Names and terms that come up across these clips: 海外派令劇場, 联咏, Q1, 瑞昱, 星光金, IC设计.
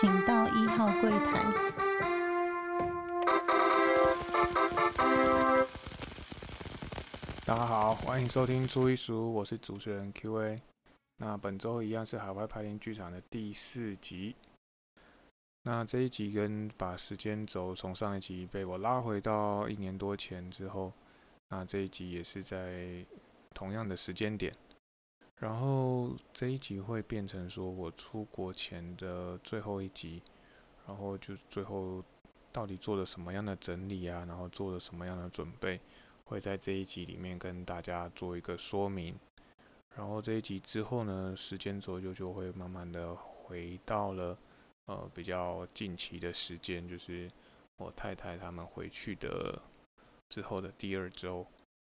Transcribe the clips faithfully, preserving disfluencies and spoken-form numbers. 请到一号柜台。大家好，欢迎收听初一十五，我是主持人 Q A。那本周一样是海外拍片剧场的第四集。那这一集跟把时间轴从上一集被我拉回到一年多前之后，那这一集也是在同样的时间点。然后这一集会变成说我出国前的最后一集，然后就最后到底做了什么样的整理啊，然后做了什么样的准备，会在这一集里面跟大家做一个说明。然后这一集之后呢，时间轴就就会慢慢的回到了呃比较近期的时间，就是我太太他们回去的之后的第二周。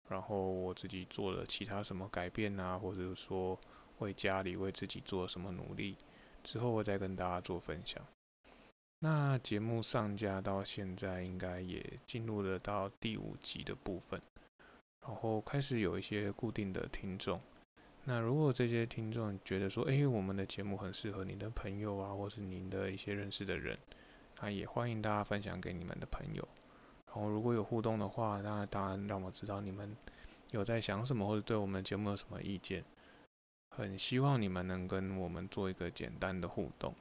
然后我自己做了其他什么改变啊，或者说为家里为自己做什么努力，之后我再跟大家做分享。那节目上架到现在应该也进入了到第五集的部分，然后开始有一些固定的听众。那如果这些听众觉得说诶，我们的节目很适合你的朋友啊，或是您的一些认识的人，那也欢迎大家分享给你们的朋友。然后如果有互动的话，那当然让我知道你们有在想什么，或者对我们的节目有什么意见。很希望你们能跟我们做一个简单的互动。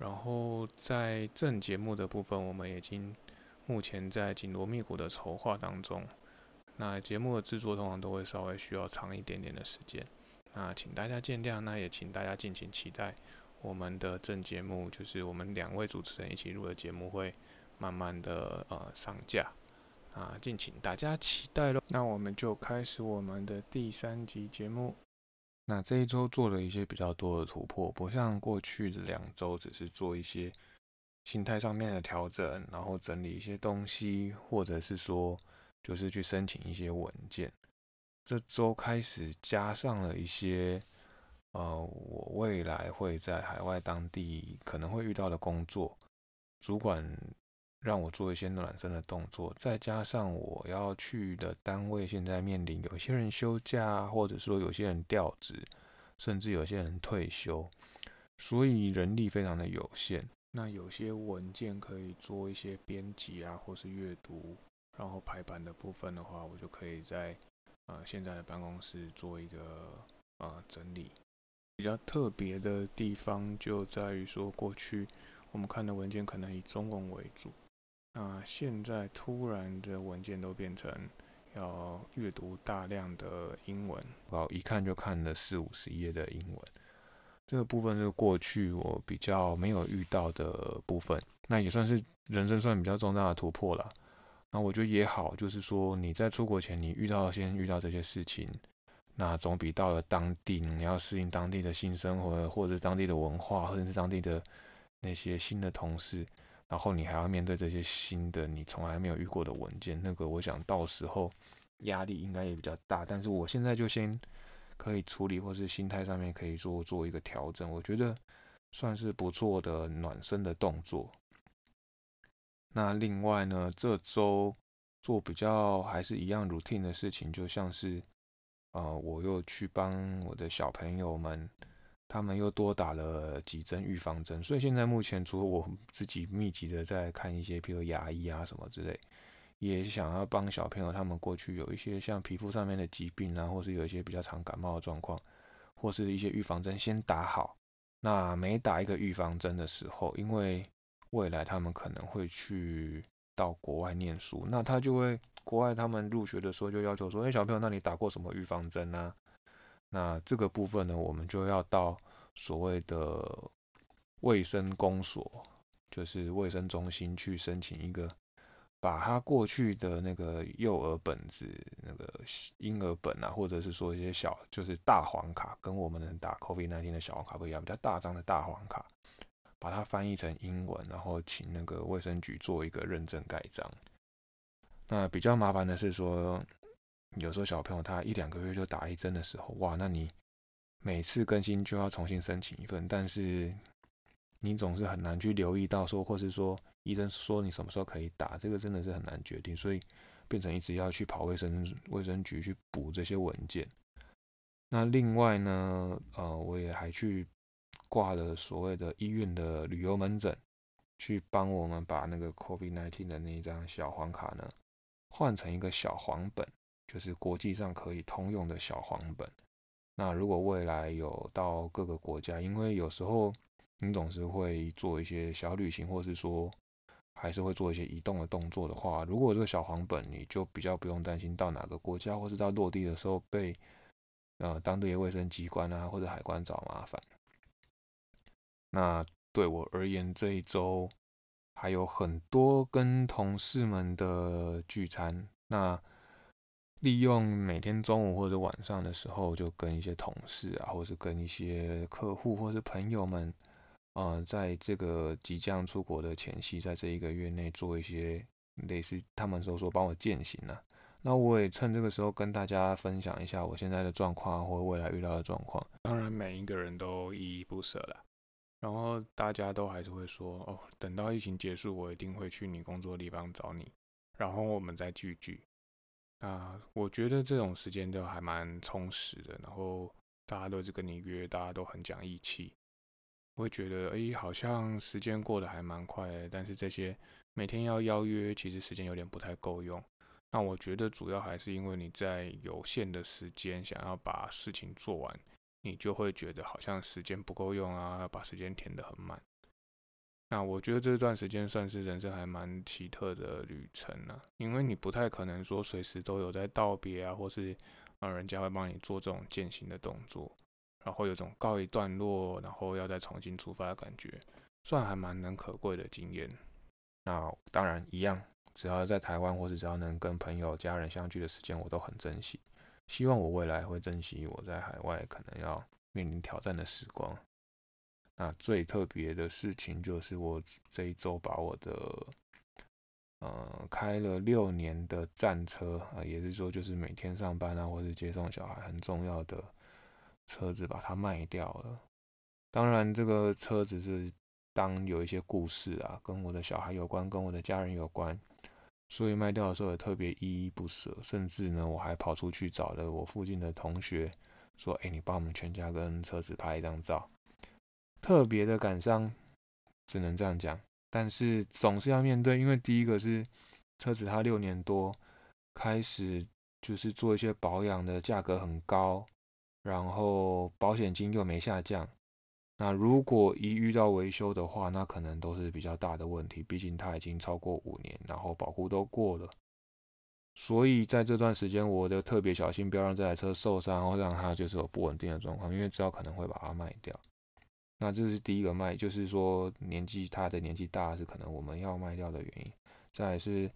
然后在正节目的部分，我们已经目前在紧锣密鼓的筹划当中。那节目的制作通常都会稍微需要长一点点的时间，那请大家见谅，那也请大家敬请期待我们的正节目，就是我们两位主持人一起录的节目会。慢慢的呃上架，啊，敬请大家期待咯。那我们就开始我们的第三集节目。那这一周做了一些比较多的突破，不像过去的两周只是做一些心态上面的调整，然后整理一些东西，或者是说就是去申请一些文件。这周开始加上了一些呃我未来会在海外当地可能会遇到的工作，主管让我做一些暖身的动作，再加上我要去的单位现在面临有些人休假，或者说有些人调职，甚至有些人退休，所以人力非常的有限。那有些文件可以做一些编辑啊，或是阅读，然后排版的部分的话，我就可以在呃现在的办公室做一个呃整理。比较特别的地方就在于说，过去我们看的文件可能以中文为主。那现在突然的文件都变成要阅读大量的英文，一看就看了四五十页的英文，这个部分是过去我比较没有遇到的部分，那也算是人生算比较重大的突破了。那我觉得也好，就是说你在出国前你遇到先遇到这些事情，那总比到了当地你要适应当地的新生活，或者当地的文化，或者是当地的那些新的同事，然后你还要面对这些新的你从来没有遇过的文件，那个我想到时候压力应该也比较大，但是我现在就先可以处理，或是心态上面可以做做一个调整，我觉得算是不错的暖身的动作。那另外呢，这周做比较还是一样 routine 的事情，就像是呃，我又去帮我的小朋友们，他们又多打了几针预防针，所以现在目前除了我自己密集的在看一些譬如牙医啊什么之类，也想要帮小朋友他们过去有一些像皮肤上面的疾病啊，或是有一些比较常感冒的状况，或是一些预防针先打好。那每打一个预防针的时候，因为未来他们可能会去到国外念书，那他就会国外他们入学的时候就要求说，哎、欸，小朋友，那你打过什么预防针啊？那这个部分呢，我们就要到所谓的卫生公所，就是卫生中心去申请一个，把他过去的那个幼儿本子、那个婴儿本啊，或者是说一些小，就是大黄卡，跟我们打 COVID 十九 的小黄卡不一样，比较大张的大黄卡，把它翻译成英文，然后请那个卫生局做一个认证盖章。那比较麻烦的是说，有时候小朋友他一两个月就打一针的时候，哇，那你每次更新就要重新申请一份，但是你总是很难去留意到说，或是说医生说你什么时候可以打，这个真的是很难决定，所以变成一直要去跑卫生卫生局去补这些文件。那另外呢，呃，我也还去挂的所谓的医院的旅游门诊，去帮我们把那个 COVID 十九 的那一张小黄卡呢，换成一个小黄本，就是国际上可以通用的小黄本。那如果未来有到各个国家，因为有时候你总是会做一些小旅行，或是说还是会做一些移动的动作的话，如果这个小黄本，你就比较不用担心到哪个国家或是到落地的时候被呃当地的卫生机关啊或者海关找麻烦。那对我而言，这一周还有很多跟同事们的聚餐，那利用每天中午或者晚上的时候，就跟一些同事啊，或是跟一些客户或是朋友们，呃，在这个即将出国的前夕，在这一个月内做一些类似他们都说帮我践行啊。那我也趁这个时候跟大家分享一下我现在的状况或未来遇到的状况。当然，每一个人都依依不舍啦。然后大家都还是会说，哦，等到疫情结束，我一定会去你工作地方找你，然后我们再聚聚。那我觉得这种时间都还蛮充实的，然后大家都是跟你约，大家都很讲义气，我会觉得哎，好像时间过得还蛮快的，但是这些每天要邀约，其实时间有点不太够用。那我觉得主要还是因为你在有限的时间想要把事情做完，你就会觉得好像时间不够用啊，把时间填得很满。那我觉得这段时间算是人生还蛮奇特的旅程啊，因为你不太可能说随时都有在道别啊，或是让人家会帮你做这种践行的动作，然后有种告一段落，然后要再重新出发的感觉，算还蛮难可贵的经验。那当然一样，只要在台湾或是只要能跟朋友家人相聚的时间，我都很珍惜，希望我未来会珍惜我在海外可能要面临挑战的时光。那最特别的事情就是我这一周把我的呃开了六年的战车啊、呃，也是说就是每天上班啊或是接送小孩很重要的车子把它卖掉了。当然这个车子是当有一些故事啊，跟我的小孩有关，跟我的家人有关，所以卖掉的时候也特别依依不舍，甚至呢我还跑出去找了我附近的同学说，哎、欸，你帮我们全家跟车子拍一张照。特别的感伤，只能这样讲，但是总是要面对，因为第一个是车子它六年多开始就是做一些保养的价格很高，然后保险金又没下降，那如果一遇到维修的话，那可能都是比较大的问题，毕竟它已经超过五年，然后保护都过了，所以在这段时间我都特别小心，不要让这台车受伤，或让它就是有不稳定的状况，因为知道可能会把它卖掉。那这是第一个卖，就是说年纪他的年纪大是可能我们要卖掉的原因。再来是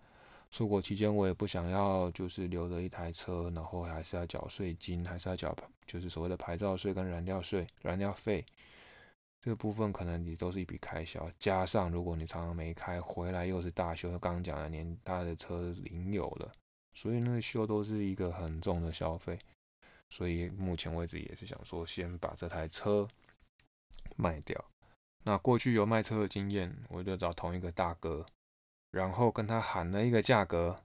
出国期间，我也不想要就是留着一台车，然后还是要缴税金，还是要缴就是所谓的牌照税跟燃料税、燃料费，这个部分可能也都是一笔开销。加上如果你常常没开，回来又是大修，刚刚讲的年他的车零油了，所以那个修都是一个很重的消费。所以目前为止也是想说，先把这台车卖掉。那过去有卖车的经验，我就找同一个大哥，然后跟他喊了一个价格，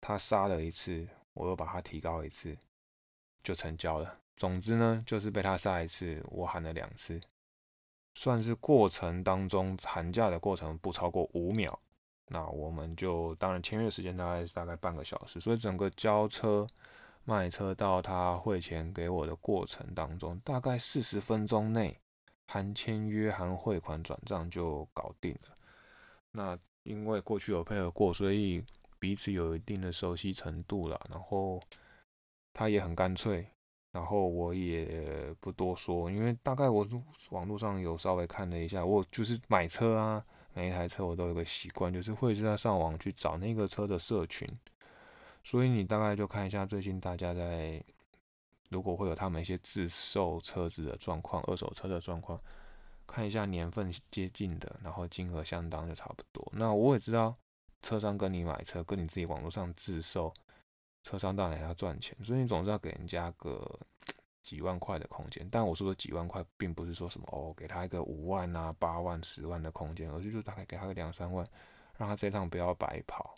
他杀了一次，我又把他提高一次，就成交了。总之呢，就是被他杀一次，我喊了两次，算是过程当中喊价的过程不超过五秒。那我们就当然签约时间大概是大概半个小时，所以整个交车、卖车到他汇钱给我的过程当中，大概四十分钟内。含签约、含汇款、转账就搞定了。那因为过去有配合过，所以彼此有一定的熟悉程度啦。然后他也很干脆，然后我也不多说，因为大概我网络上有稍微看了一下，我就是买车啊，每一台车我都有个习惯，就是会在上网去找那个车的社群。所以你大概就看一下最近大家在。如果会有他们一些自售车子的状况、二手车的状况，看一下年份接近的，然后金额相当就差不多。那我也知道，车商跟你买车，跟你自己网络上自售，车商当然要赚钱，所以你总是要给人家个几万块的空间。但我说的几万块，并不是说什么哦，给他一个五万啊、八万、十万的空间，而是就大概给他个两三万，让他这趟不要白跑。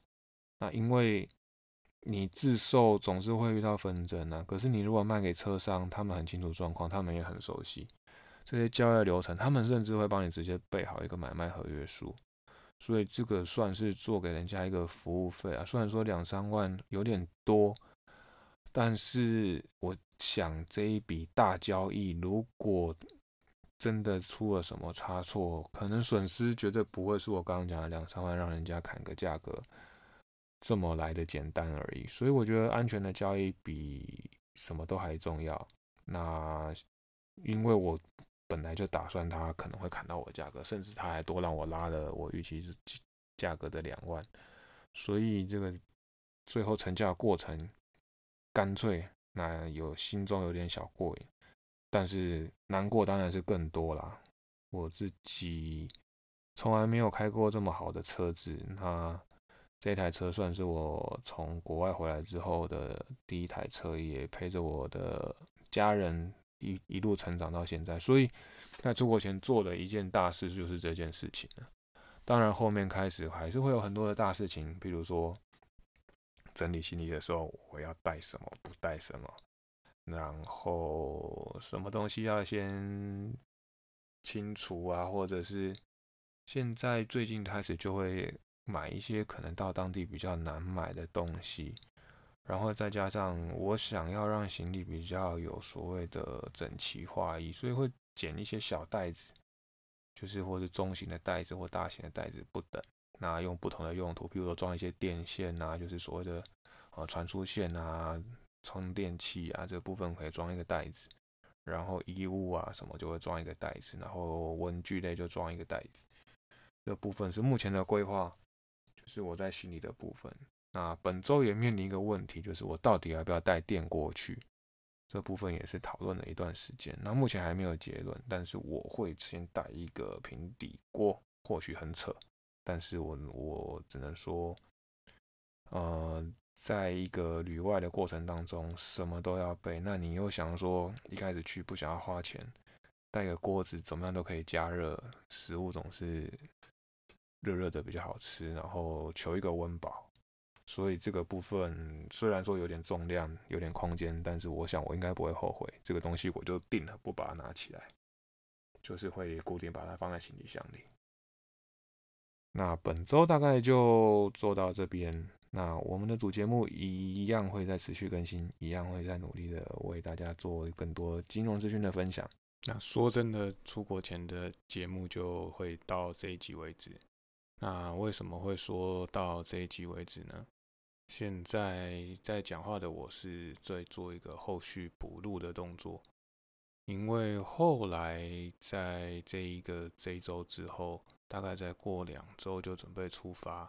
那因为。你自售总是会遇到纷争啊，可是你如果卖给车商，他们很清楚状况，他们也很熟悉，这些交易流程，他们甚至会帮你直接备好一个买卖合约书，所以这个算是做给人家一个服务费啊。虽然说两三万有点多，但是我想这一笔大交易如果真的出了什么差错，可能损失绝对不会是我刚刚讲的两三万让人家砍个价格这么来的简单而已。所以我觉得安全的交易比什么都还重要。那因为我本来就打算他可能会砍到我价格，甚至他还多让我拉了我预期价格的两万，所以这个最后成交的过程干脆那有心中有点小过瘾，但是难过当然是更多啦。我自己从来没有开过这么好的车子，那这台车算是我从国外回来之后的第一台车，也陪着我的家人 一, 一路成长到现在。所以在出国前做的一件大事就是这件事情了。当然后面开始还是会有很多的大事情，比如说整理行李的时候我要带什么不带什么，然后什么东西要先清除啊，或者是现在最近开始就会买一些可能到当地比较难买的东西，然后再加上我想要让行李比较有所谓的整齐划一，所以会捡一些小袋子，就是或是中型的袋子或大型的袋子不等，那用不同的用途，比如说装一些电线啊，就是所谓的呃传输线啊、充电器啊，这个部分可以装一个袋子，然后衣物啊什么就会装一个袋子，然后文具类就装一个袋子。这部分是目前的规划，就是我在行李的部分。那本周也面临一个问题，就是我到底要不要带电锅去，这部分也是讨论了一段时间，那目前还没有结论，但是我会先带一个平底锅，或许很扯，但是我我只能说呃在一个旅外的过程当中什么都要备，那你又想说一开始去不想要花钱，带个锅子怎么样都可以加热，食物总是热热的比较好吃，然后求一个温饱。所以这个部分虽然说有点重量有点空间，但是我想我应该不会后悔，这个东西我就定了不把它拿起来，就是会固定把它放在行李箱里。那本周大概就做到这边，那我们的主节目一样会再持续更新，一样会再努力的为大家做更多金融资讯的分享。那说真的，出国前的节目就会到这一集为止。那为什么会说到这一集为止呢？现在在讲话的我是在做一个后续补录的动作，因为后来在这一个这一周之后，大概再过两周就准备出发，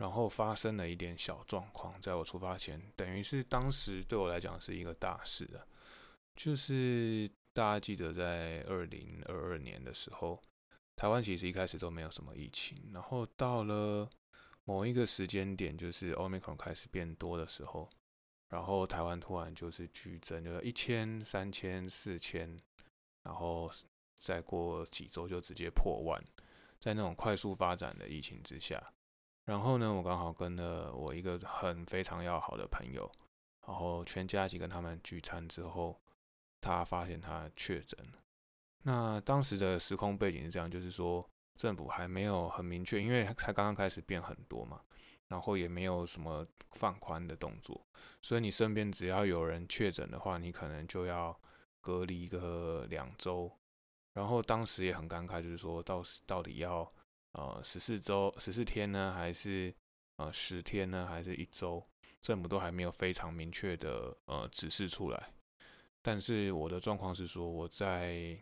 然后发生了一点小状况，在我出发前，等于是当时对我来讲是一个大事了，就是大家记得在二零二二年的时候，台湾其实一开始都没有什么疫情，然后到了某一个时间点，就是 Omicron 开始变多的时候，然后台湾突然就是剧增，就是一千、三千、四千，然后再过几周就直接破万，在那种快速发展的疫情之下。然后呢，我刚好跟了我一个很非常要好的朋友，然后全家一起跟他们聚餐之后，他发现他确诊。那当时的时空背景是这样，就是说政府还没有很明确，因为才刚刚开始变很多嘛，然后也没有什么放宽的动作，所以你身边只要有人确诊的话，你可能就要隔离个两周。然后当时也很尴尬，就是说到到底要呃十四周十四天呢，还是呃十天呢，还是一周，政府都还没有非常明确的呃指示出来。但是我的状况是说，我在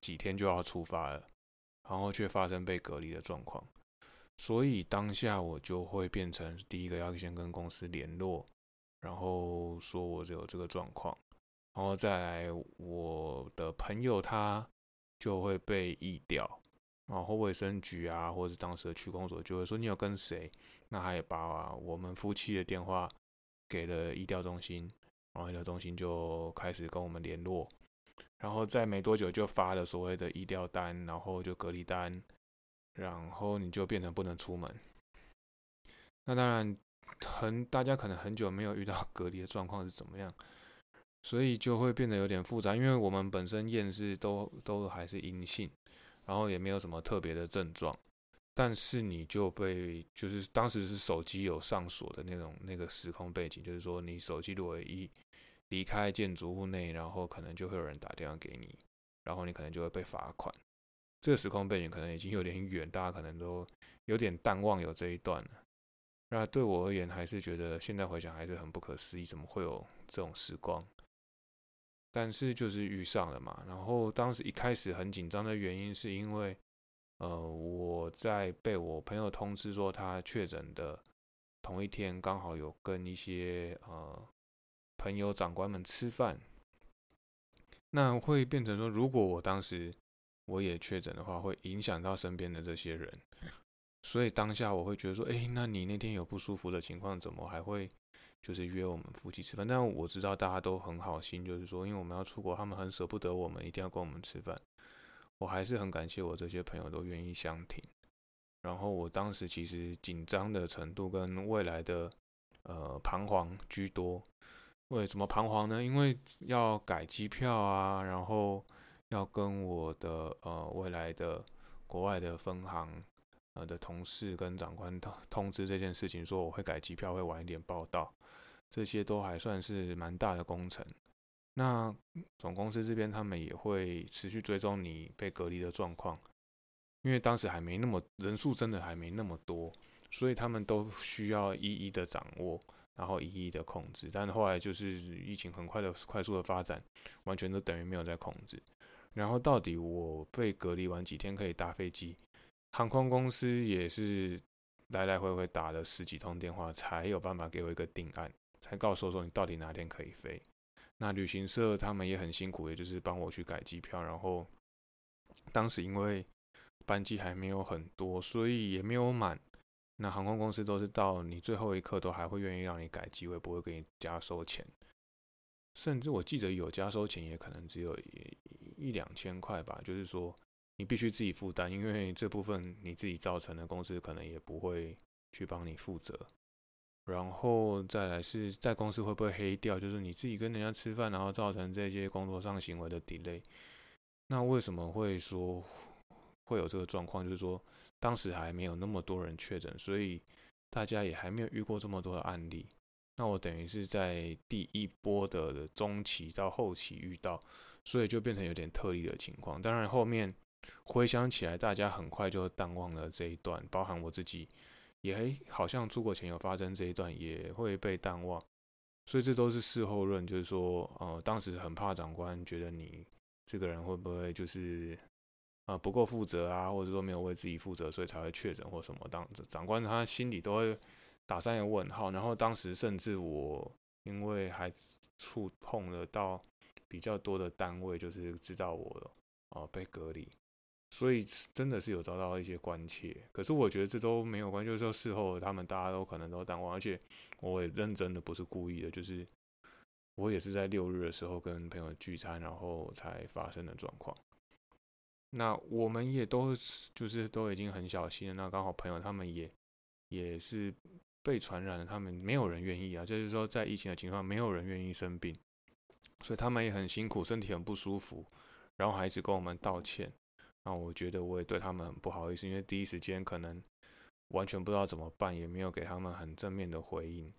几天就要出发了，然后却发生被隔离的状况，所以当下我就会变成第一个要先跟公司联络，然后说我有这个状况，然后再来我的朋友他就会被疫掉，然后卫生局啊，或者是当时的区公所就会说你有跟谁，那他也把我们夫妻的电话给了疫调中心。然后医疗中心就开始跟我们联络，然后在没多久就发了所谓的医疗单，然后就隔离单，然后你就变成不能出门。那当然很大家可能很久没有遇到隔离的状况是怎么样，所以就会变得有点复杂，因为我们本身验是都都还是阴性，然后也没有什么特别的症状，但是你就被就是当时是手机有上锁的那种那个时空背景，就是说你手机如果一离开建筑物内，然后可能就会有人打电话给你，然后你可能就会被罚款。这个时空背景可能已经有点远，大家可能都有点淡忘有这一段了。那对我而言，还是觉得现在回想还是很不可思议，怎么会有这种时光？但是就是遇上了嘛。然后当时一开始很紧张的原因，是因为呃我在被我朋友通知说他确诊的同一天，刚好有跟一些呃朋友长官们吃饭，那会变成说，如果我当时我也确诊的话，会影响到身边的这些人。所以当下我会觉得说，哎、欸，那你那天有不舒服的情况，怎么还会就是约我们夫妻吃饭？但我知道大家都很好心，就是说，因为我们要出国，他们很舍不得我们，一定要跟我们吃饭。我还是很感谢我这些朋友都愿意相挺。然后我当时其实紧张的程度跟未来的呃彷徨居多。为什么彷徨呢？因为要改机票啊，然后要跟我的呃未来的国外的分行呃的同事跟长官通知这件事情，说我会改机票，会晚一点报到，这些都还算是蛮大的工程。那总公司这边他们也会持续追踪你被隔离的状况，因为当时还没那么人数，真的还没那么多，所以他们都需要一一的掌握，然后一一的控制。但后来就是疫情很快的快速的发展，完全都等于没有在控制。然后到底我被隔离完几天可以搭飞机，航空公司也是来来回回打了十几通电话，才有办法给我一个定案，才告诉我说你到底哪天可以飞。那旅行社他们也很辛苦，也就是帮我去改机票。然后当时因为班机还没有很多，所以也没有满。那航空公司都是到你最后一刻都还会愿意让你改机位，不会给你加收钱，甚至我记得有加收钱也可能只有一两千块吧，就是说你必须自己负担，因为这部分你自己造成的，公司可能也不会去帮你负责。然后再来是在公司会不会黑掉，就是你自己跟人家吃饭，然后造成这些工作上行为的 delay。 那为什么会说会有这个状况，就是说当时还没有那么多人确诊，所以大家也还没有遇过这么多的案例。那我等于是在第一波的中期到后期遇到，所以就变成有点特例的情况。当然后面回想起来，大家很快就淡忘了这一段，包含我自己也好像出国前有发生这一段，也会被淡忘。所以这都是事后论，就是说呃，当时很怕长官觉得你这个人会不会就是呃、不够负责啊，或者说没有为自己负责，所以才会确诊或什么。当长官他心里都会打上一个问号。然后当时甚至我因为还触碰了到比较多的单位，就是知道我、呃、被隔离，所以真的是有遭到一些关切。可是我觉得这都没有关系，就是说事后他们大家都可能都淡忘，而且我也认真的不是故意的，就是我也是在六日的时候跟朋友聚餐，然后才发生的状况。那我们也都就是都已经很小心了，那刚好朋友他们也也是被传染了，他们没有人愿意啊，就是说在疫情的情况，没有人愿意生病，所以他们也很辛苦，身体很不舒服，然后还一直跟我们道歉。那我觉得我也对他们很不好意思，因为第一时间可能完全不知道怎么办，也没有给他们很正面的回应，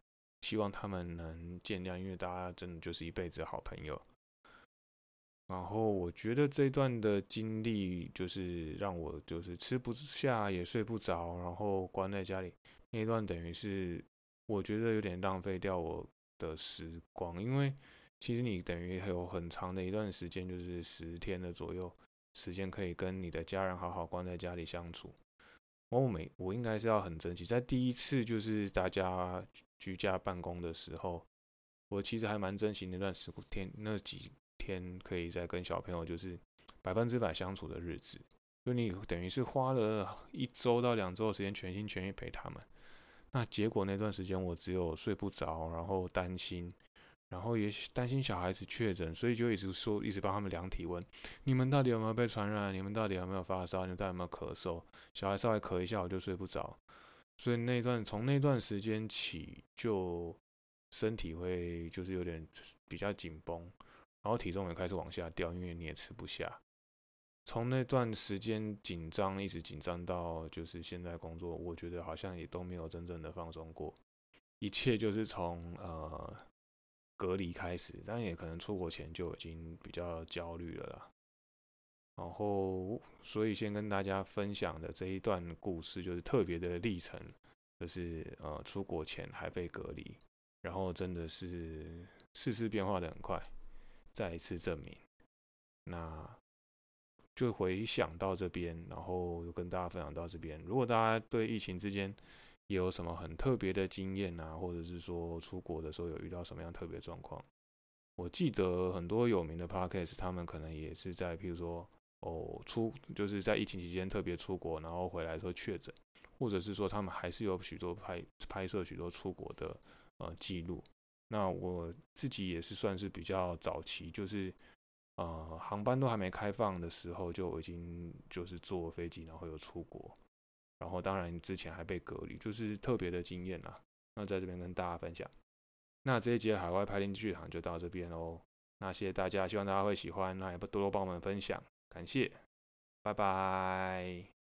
希望他们能见谅，因为大家真的就是一辈子好朋友。然后我觉得这段的经历就是让我就是吃不下也睡不着，然后关在家里那一段，等于是我觉得有点浪费掉我的时光。因为其实你等于还有很长的一段时间，就是十天的左右时间，可以跟你的家人好好关在家里相处。我每我应该是要很珍惜，在第一次就是大家居家办公的时候，我其实还蛮珍惜那段时天那几。天可以再跟小朋友就是百分之百相处的日子，所以你等于是花了一周到两周的时间全心全意陪他们。那结果那段时间我只有睡不着，然后担心，然后也担心小孩子确诊，所以就一直说一直帮他们量体温，你们到底有没有被传染，你们到底有没有发烧，你们到底有没有咳嗽，小孩稍微咳一下我就睡不着。所以那段从那段时间起，就身体会就是有点比较紧绷，然后体重也开始往下掉，因为你也吃不下。从那段时间紧张，一直紧张到就是现在工作，我觉得好像也都没有真正的放松过。一切就是从呃隔离开始，但也可能出国前就已经比较焦虑了啦。然后，所以先跟大家分享的这一段故事，就是特别的历程，就是呃出国前还被隔离，然后真的是世事变化的很快，再一次证明。那就回想到这边，然后就跟大家分享到这边。如果大家对疫情之间也有什么很特别的经验啊，或者是说出国的时候有遇到什么样特别状况，我记得很多有名的 podcast 他们可能也是在，譬如说哦出就是在疫情期间特别出国，然后回来说确诊，或者是说他们还是有许多拍拍摄许多出国的呃记录。那我自己也是算是比较早期，就是呃航班都还没开放的时候就已经就是坐飞机然后有出国，然后当然之前还被隔离，就是特别的经验啦。那在这边跟大家分享。那这一集海外拍电剧场就到这边喽。那谢谢大家，希望大家会喜欢，那也多多帮我们分享。感谢，拜拜。